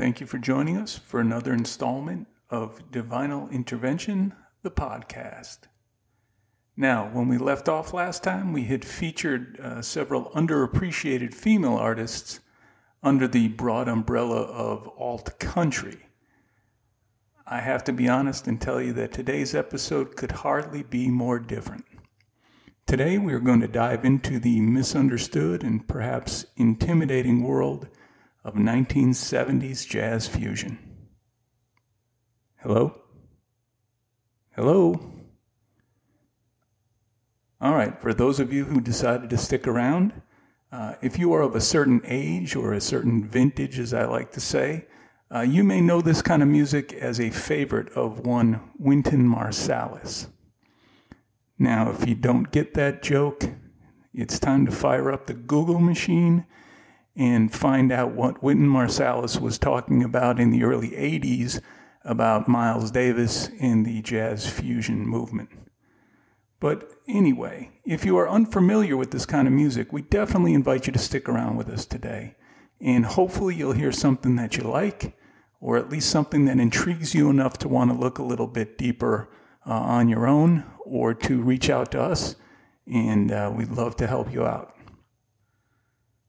Thank you for joining us for another installment of Divinal Intervention, the podcast. Now, when we left off last time, we had featured several underappreciated female artists under the broad umbrella of alt country. I have to be honest and tell you that today's episode could hardly be more different. Today, we are going to dive into the misunderstood and perhaps intimidating world of 1970s jazz fusion. Hello? Hello? All right, for those of you who decided to stick around, if you are of a certain age or a certain vintage, as I like to say, you may know this kind of music as a favorite of one Wynton Marsalis. Now, if you don't get that joke, it's time to fire up the Google machine and find out what Wynton Marsalis was talking about in the early 80s about Miles Davis and the jazz fusion movement. But anyway, if you are unfamiliar with this kind of music, we definitely invite you to stick around with us today. And hopefully you'll hear something that you like, or at least something that intrigues you enough to want to look a little bit deeper on your own, or to reach out to us, and we'd love to help you out.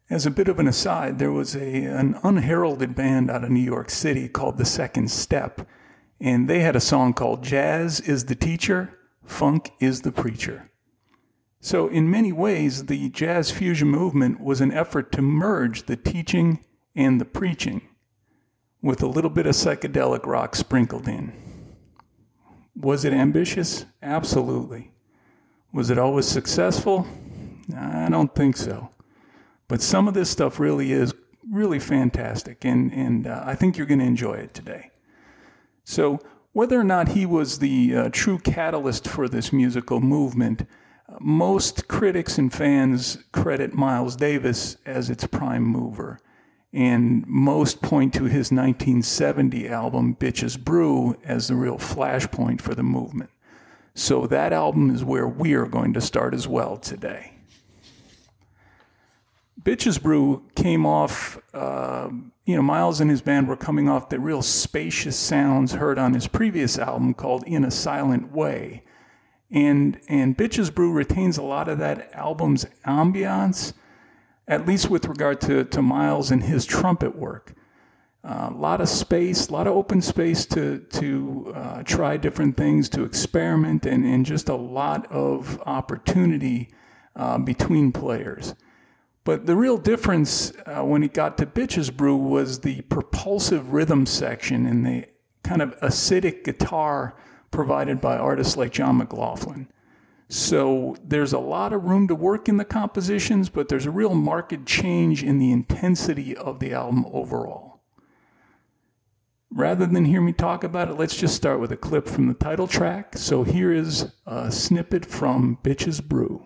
As a bit of an aside, there was an unheralded band out of New York City called The Second Step, and they had a song called Jazz is the Teacher, Funk is the Preacher. So in many ways, the jazz fusion movement was an effort to merge the teaching and the preaching with a little bit of psychedelic rock sprinkled in. Was it ambitious? Absolutely. Was it always successful? I don't think so. But some of this stuff really is really fantastic, and I think you're going to enjoy it today. So whether or not he was the true catalyst for this musical movement, most critics and fans credit Miles Davis as its prime mover, and most point to his 1970 album Bitches Brew as the real flashpoint for the movement. So that album is where we are going to start as well today. Bitches Brew came off, Miles and his band were coming off the real spacious sounds heard on his previous album called In a Silent Way. And Bitches Brew retains a lot of that album's ambiance, at least with regard to Miles and his trumpet work. A lot of space, a lot of open space to try different things, to experiment, and just a lot of opportunity between players. But the real difference when it got to Bitches Brew was the propulsive rhythm section and the kind of acidic guitar provided by artists like John McLaughlin. So there's a lot of room to work in the compositions, but there's a real marked change in the intensity of the album overall. Rather than hear me talk about it, let's just start with a clip from the title track. So here is a snippet from Bitches Brew.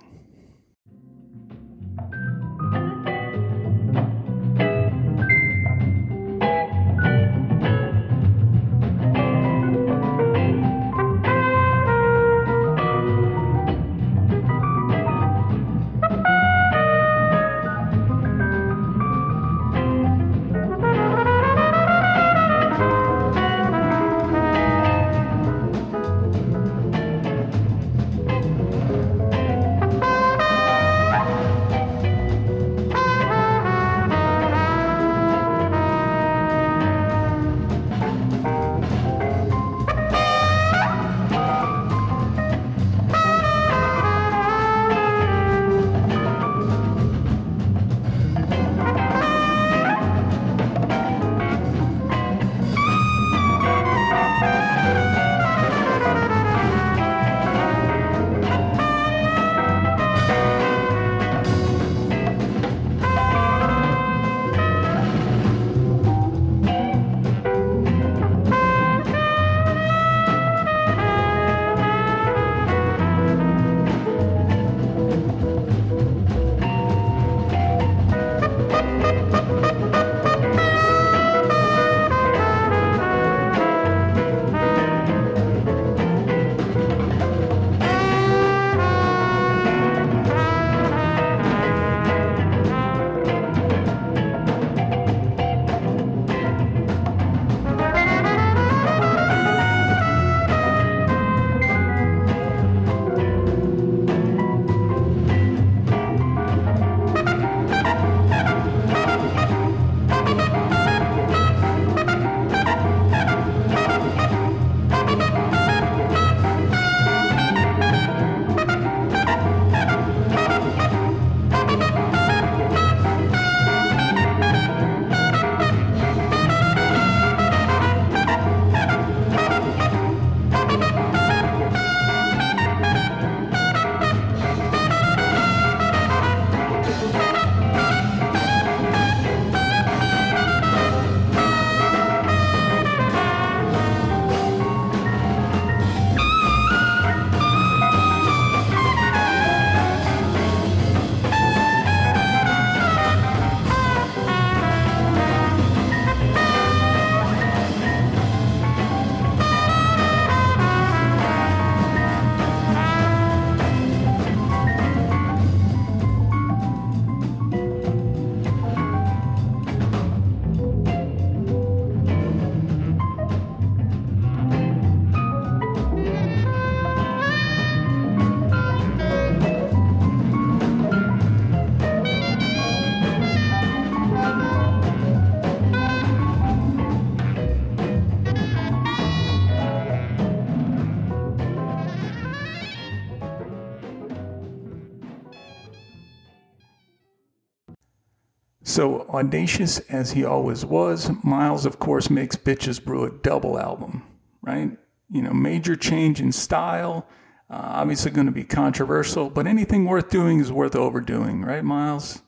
So audacious as he always was, Miles, of course, makes Bitches Brew a double album, right? You know, major change in style, obviously going to be controversial, but anything worth doing is worth overdoing, right, Miles?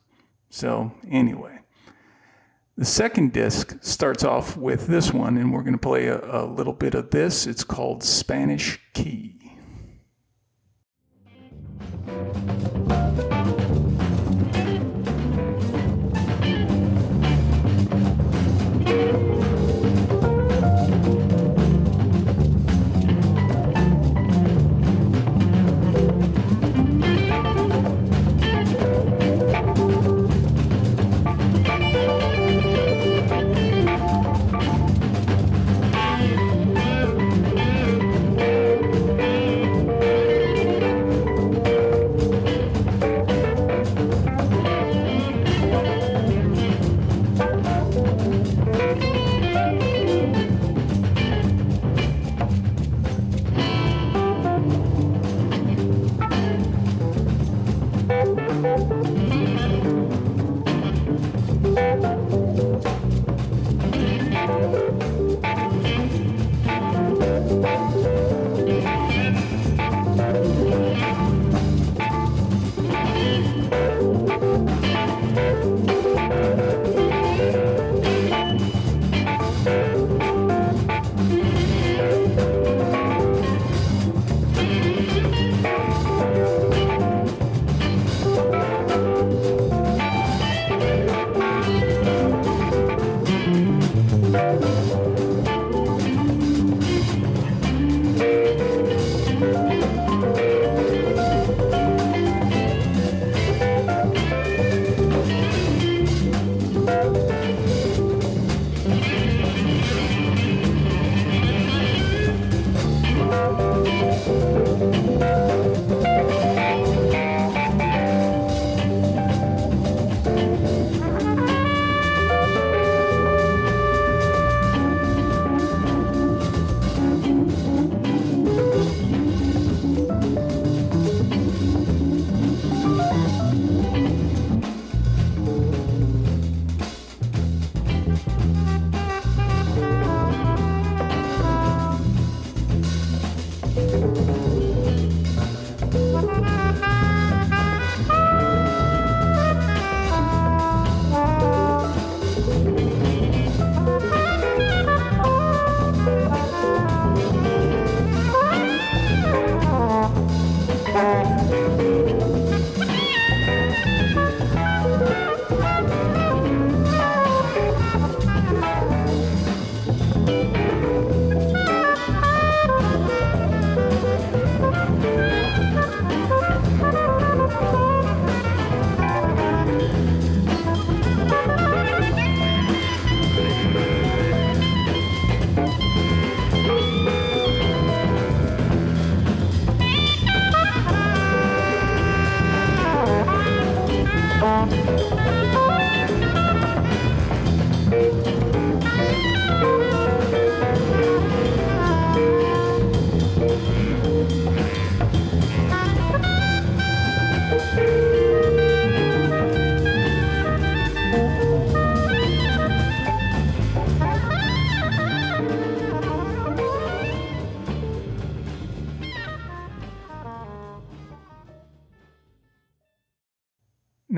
So anyway, the second disc starts off with this one, and we're going to play a little bit of this. It's called Spanish Key.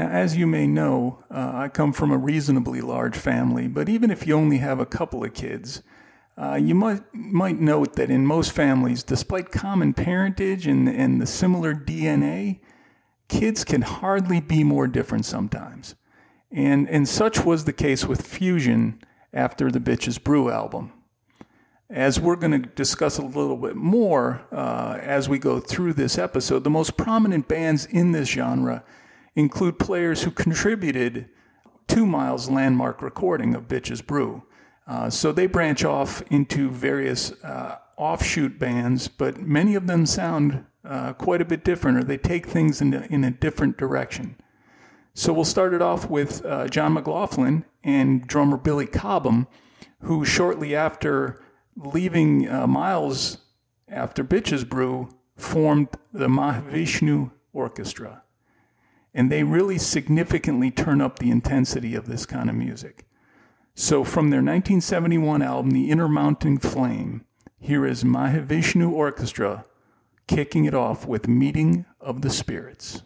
As you may know, I come from a reasonably large family, but even if you only have a couple of kids, you might note that in most families, despite common parentage and the similar DNA, kids can hardly be more different sometimes. And such was the case with Fusion after the Bitches Brew album. As we're going to discuss a little bit more as we go through this episode, the most prominent bands in this genre include players who contributed to Miles' landmark recording of Bitches Brew. So they branch off into various offshoot bands, but many of them sound quite a bit different, or they take things in a different direction. So we'll start it off with John McLaughlin and drummer Billy Cobham, who shortly after leaving Miles after Bitches Brew formed the Mahavishnu Orchestra. And they really significantly turn up the intensity of this kind of music. So from their 1971 album, The Inner Mounting Flame, here is Mahavishnu Orchestra kicking it off with Meeting of the Spirits.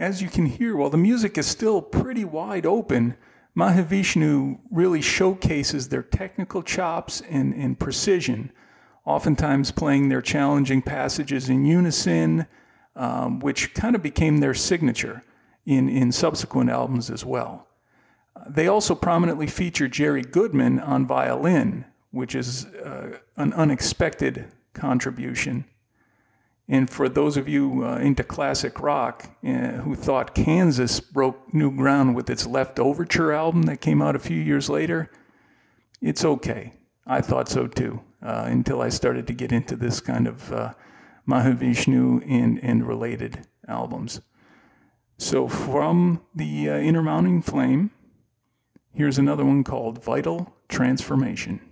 As you can hear, while the music is still pretty wide open, Mahavishnu really showcases their technical chops and precision, oftentimes playing their challenging passages in unison, which kind of became their signature in subsequent albums as well. They also prominently feature Jerry Goodman on violin, which is an unexpected contribution. And for those of you into classic rock who thought Kansas broke new ground with its Left Overture album that came out a few years later, it's okay. I thought so too, until I started to get into this kind of Mahavishnu and related albums. So from the Inner Mounting Flame, here's another one called Vital Transformation.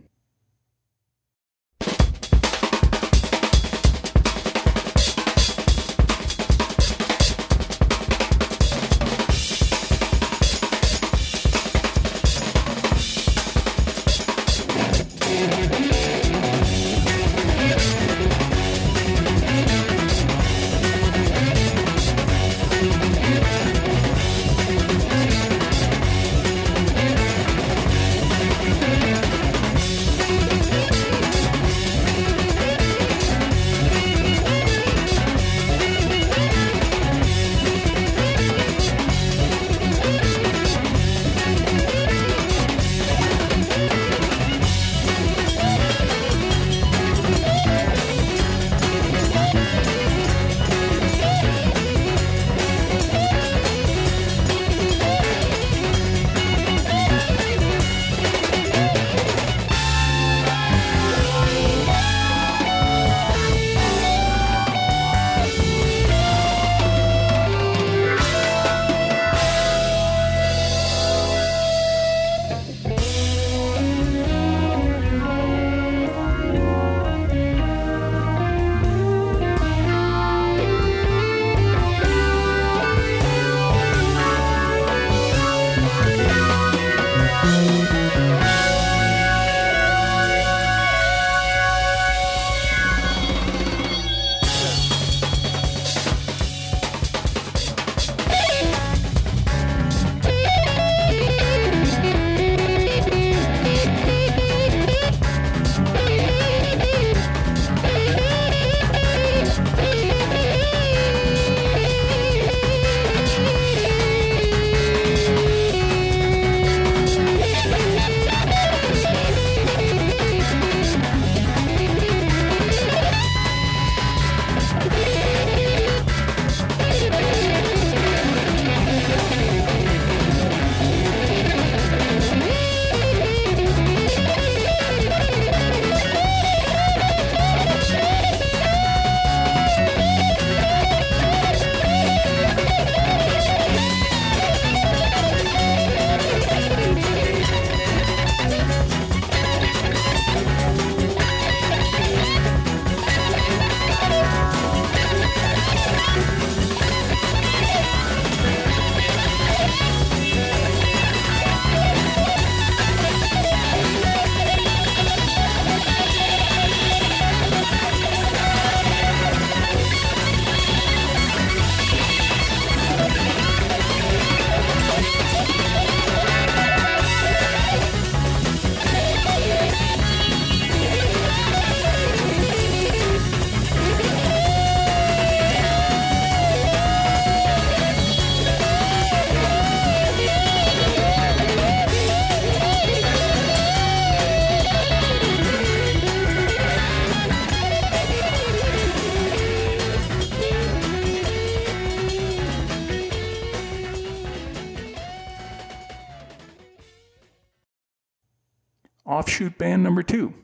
Offshoot band number two.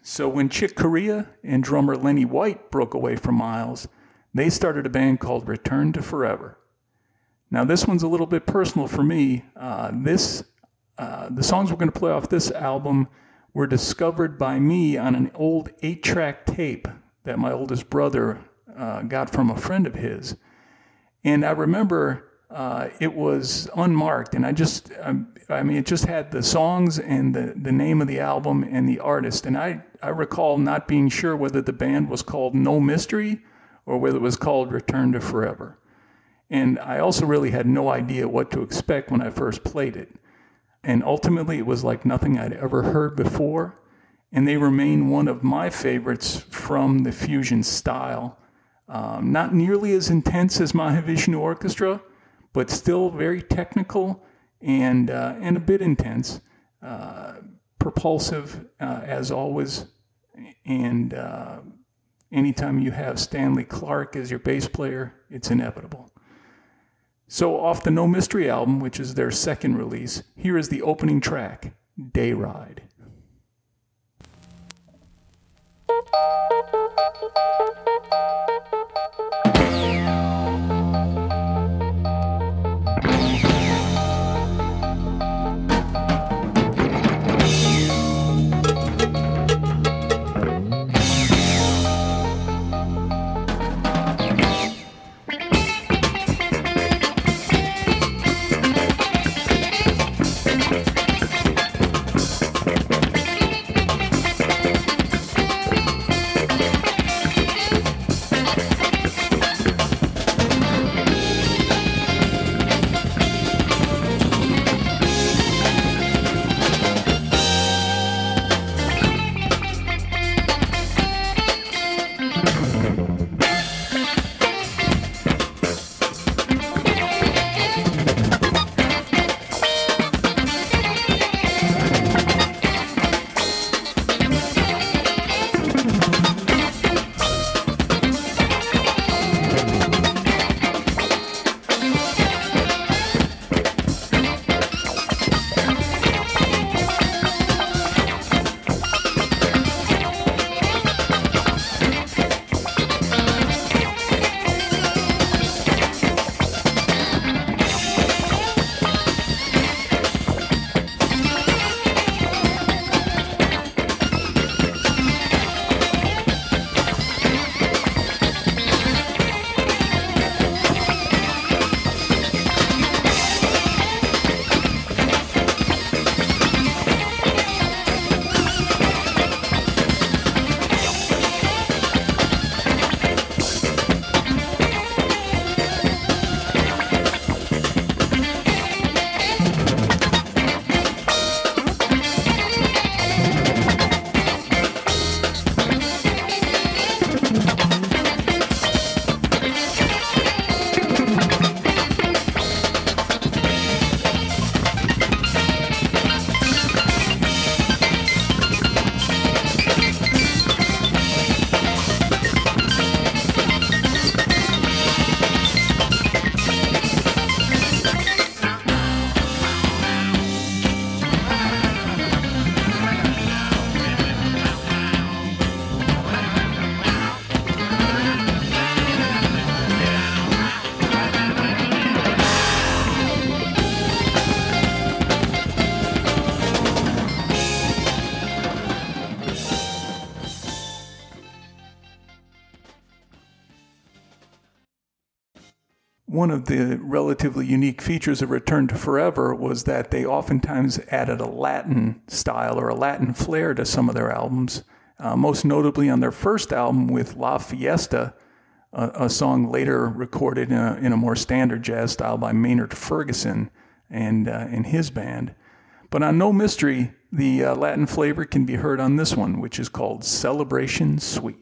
So when Chick Corea and drummer Lenny White broke away from Miles, they started a band called Return to Forever. Now this one's a little bit personal for me. The songs we're going to play off this album were discovered by me on an old 8-track tape that my oldest brother got from a friend of his. And I remember it was unmarked, and it just had the songs and the name of the album and the artist. And I recall not being sure whether the band was called No Mystery or whether it was called Return to Forever. And I also really had no idea what to expect when I first played it. And ultimately, it was like nothing I'd ever heard before. And they remain one of my favorites from the fusion style. Not nearly as intense as Mahavishnu Orchestra, but still very technical and a bit intense, propulsive as always. And anytime you have Stanley Clark as your bass player, it's inevitable. So off the No Mystery album, which is their second release, here is the opening track, Day Ride. one of the relatively unique features of Return to Forever was that they oftentimes added a Latin style or a Latin flair to some of their albums, most notably on their first album with La Fiesta, a song later recorded in a more standard jazz style by Maynard Ferguson and his band. But on No Mystery, the Latin flavor can be heard on this one, which is called Celebration Suite.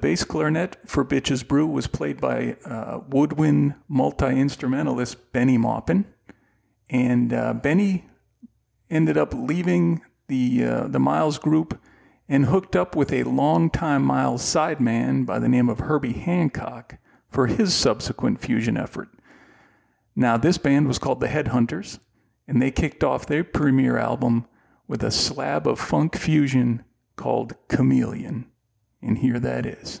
Bass clarinet for Bitches Brew was played by woodwind multi-instrumentalist Benny Maupin, and Benny ended up leaving the Miles group and hooked up with a longtime Miles sideman by the name of Herbie Hancock for his subsequent fusion effort. Now, this band was called The Headhunters, and they kicked off their premiere album with a slab of funk fusion called Chameleon. And here that is.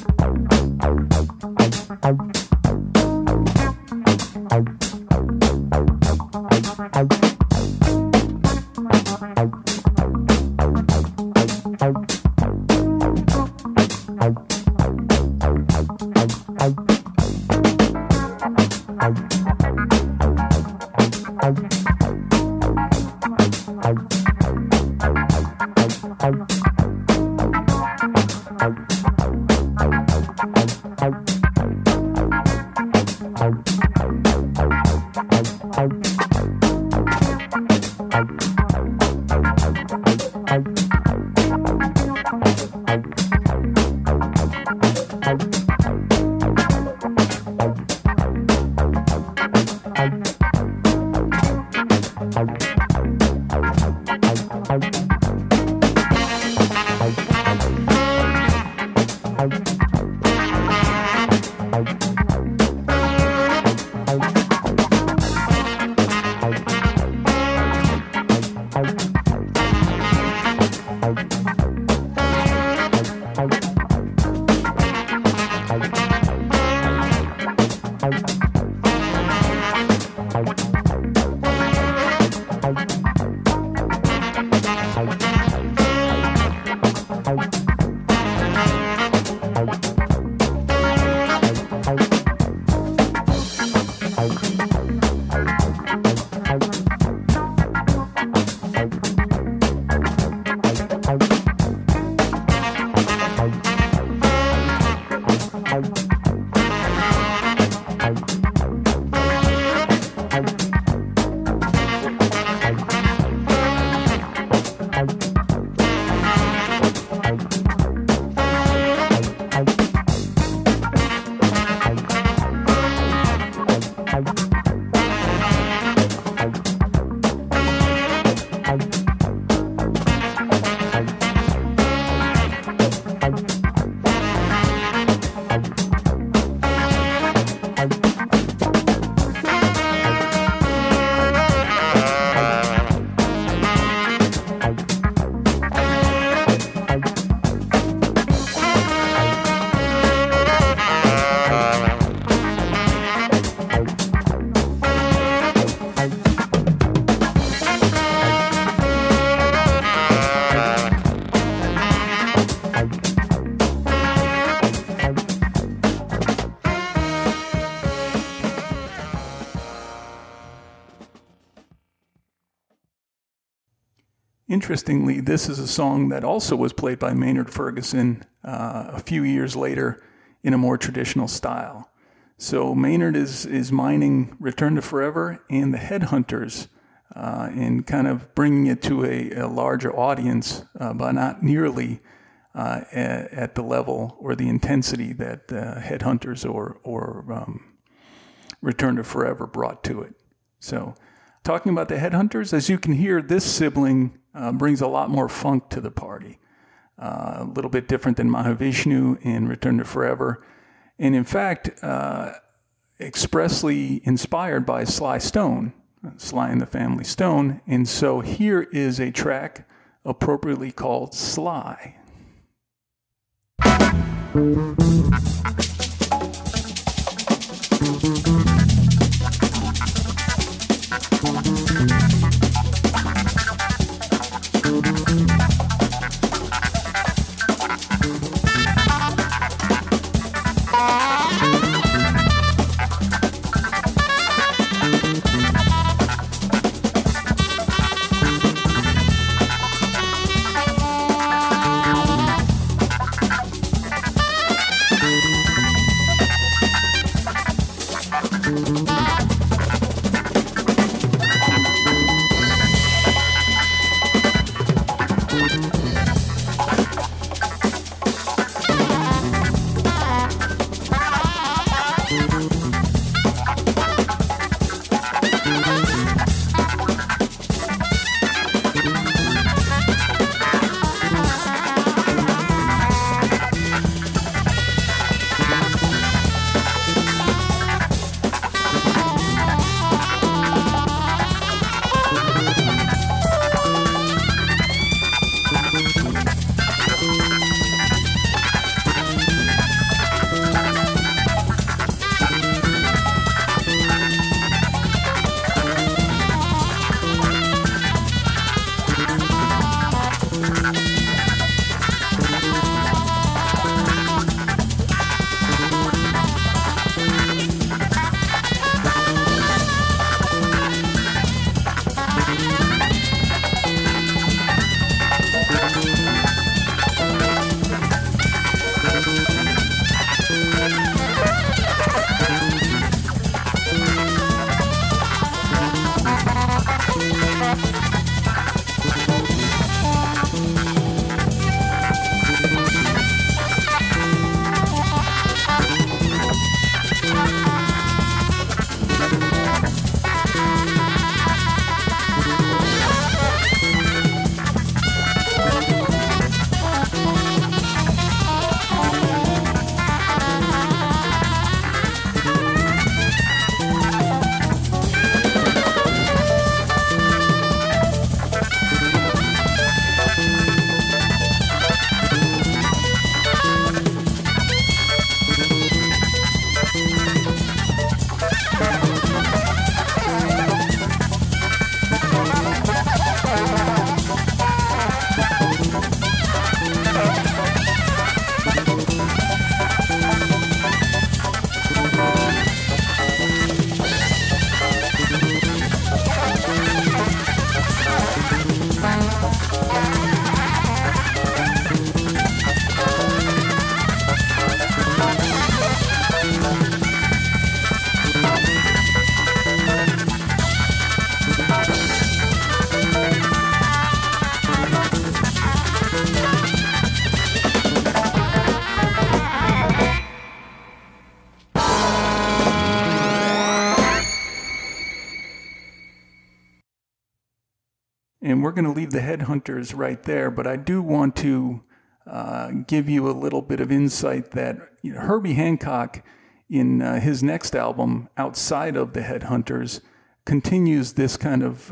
Interestingly, this is a song that also was played by Maynard Ferguson a few years later in a more traditional style. So Maynard is mining Return to Forever and The Headhunters and kind of bringing it to a larger audience, but not nearly at the level or the intensity that Headhunters or Return to Forever brought to it. So talking about The Headhunters, as you can hear, this sibling brings a lot more funk to the party. A little bit different than Mahavishnu in Return to Forever. And in fact, expressly inspired by Sly Stone, Sly and the Family Stone. And so here is a track appropriately called Sly. And we're going to leave the Headhunters right there, but I do want to give you a little bit of insight that Herbie Hancock, in his next album, outside of the Headhunters, continues this kind of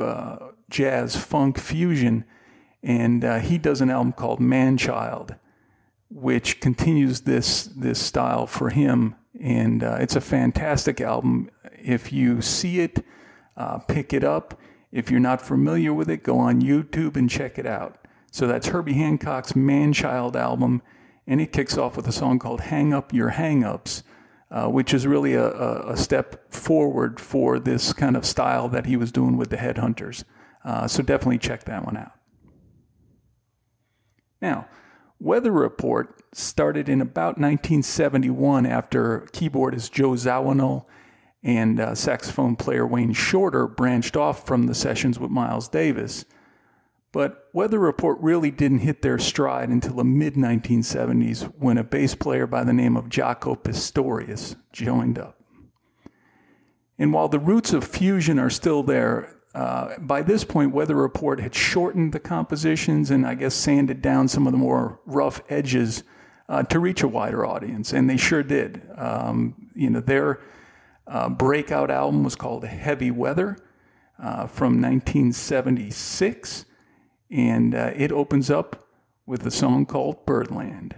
jazz-funk fusion, and he does an album called Manchild, which continues this style for him, and it's a fantastic album. If you see it, pick it up. If you're not familiar with it, go on YouTube and check it out. So that's Herbie Hancock's Manchild album, and it kicks off with a song called Hang Up Your Hang-Ups, which is really a step forward for this kind of style that he was doing with the Headhunters. So definitely check that one out. Now, Weather Report started in about 1971 after keyboardist Joe Zawinul and saxophone player Wayne Shorter branched off from the sessions with Miles Davis. But Weather Report really didn't hit their stride until the mid-1970s when a bass player by the name of Jaco Pastorius joined up. And while the roots of fusion are still there, by this point Weather Report had shortened the compositions and I guess sanded down some of the more rough edges to reach a wider audience, and they sure did. Their breakout album was called Heavy Weather from 1976, and it opens up with a song called Birdland.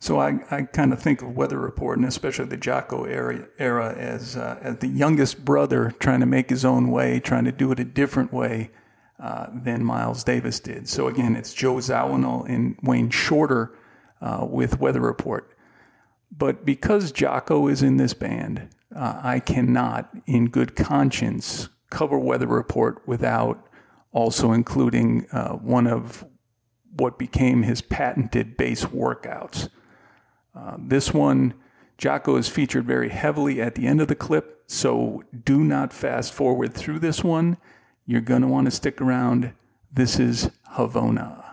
So I kind of think of Weather Report, and especially the Jaco era as the youngest brother trying to make his own way, trying to do it a different way, than Miles Davis did. So again, it's Joe Zawinul and Wayne Shorter with Weather Report. But because Jocko is in this band, I cannot, in good conscience, cover Weather Report without also including one of what became his patented bass workouts. This one, Jocko is featured very heavily at the end of the clip, so do not fast forward through this one. You're going to want to stick around. This is Havona.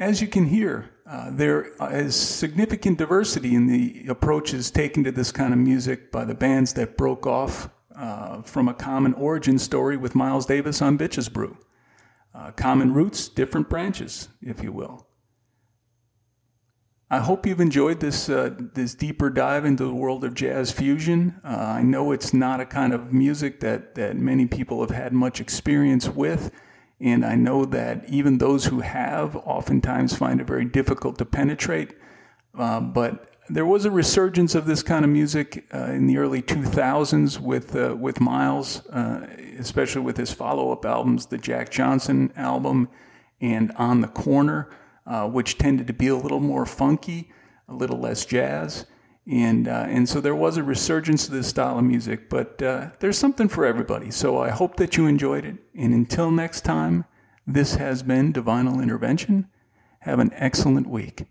As you can hear, there is significant diversity in the approaches taken to this kind of music by the bands that broke off from a common origin story with Miles Davis on Bitches Brew. Common roots, different branches, if you will. I hope you've enjoyed this deeper dive into the world of jazz fusion. I know it's not a kind of music that many people have had much experience with. And I know that even those who have oftentimes find it very difficult to penetrate. But There was a resurgence of this kind of music in the early 2000s with Miles, especially with his follow-up albums, the Jack Johnson album and On the Corner, which tended to be a little more funky, a little less jazz. And so there was a resurgence of this style of music, but there's something for everybody. So I hope that you enjoyed it. And until next time, this has been Divinal Intervention. Have an excellent week.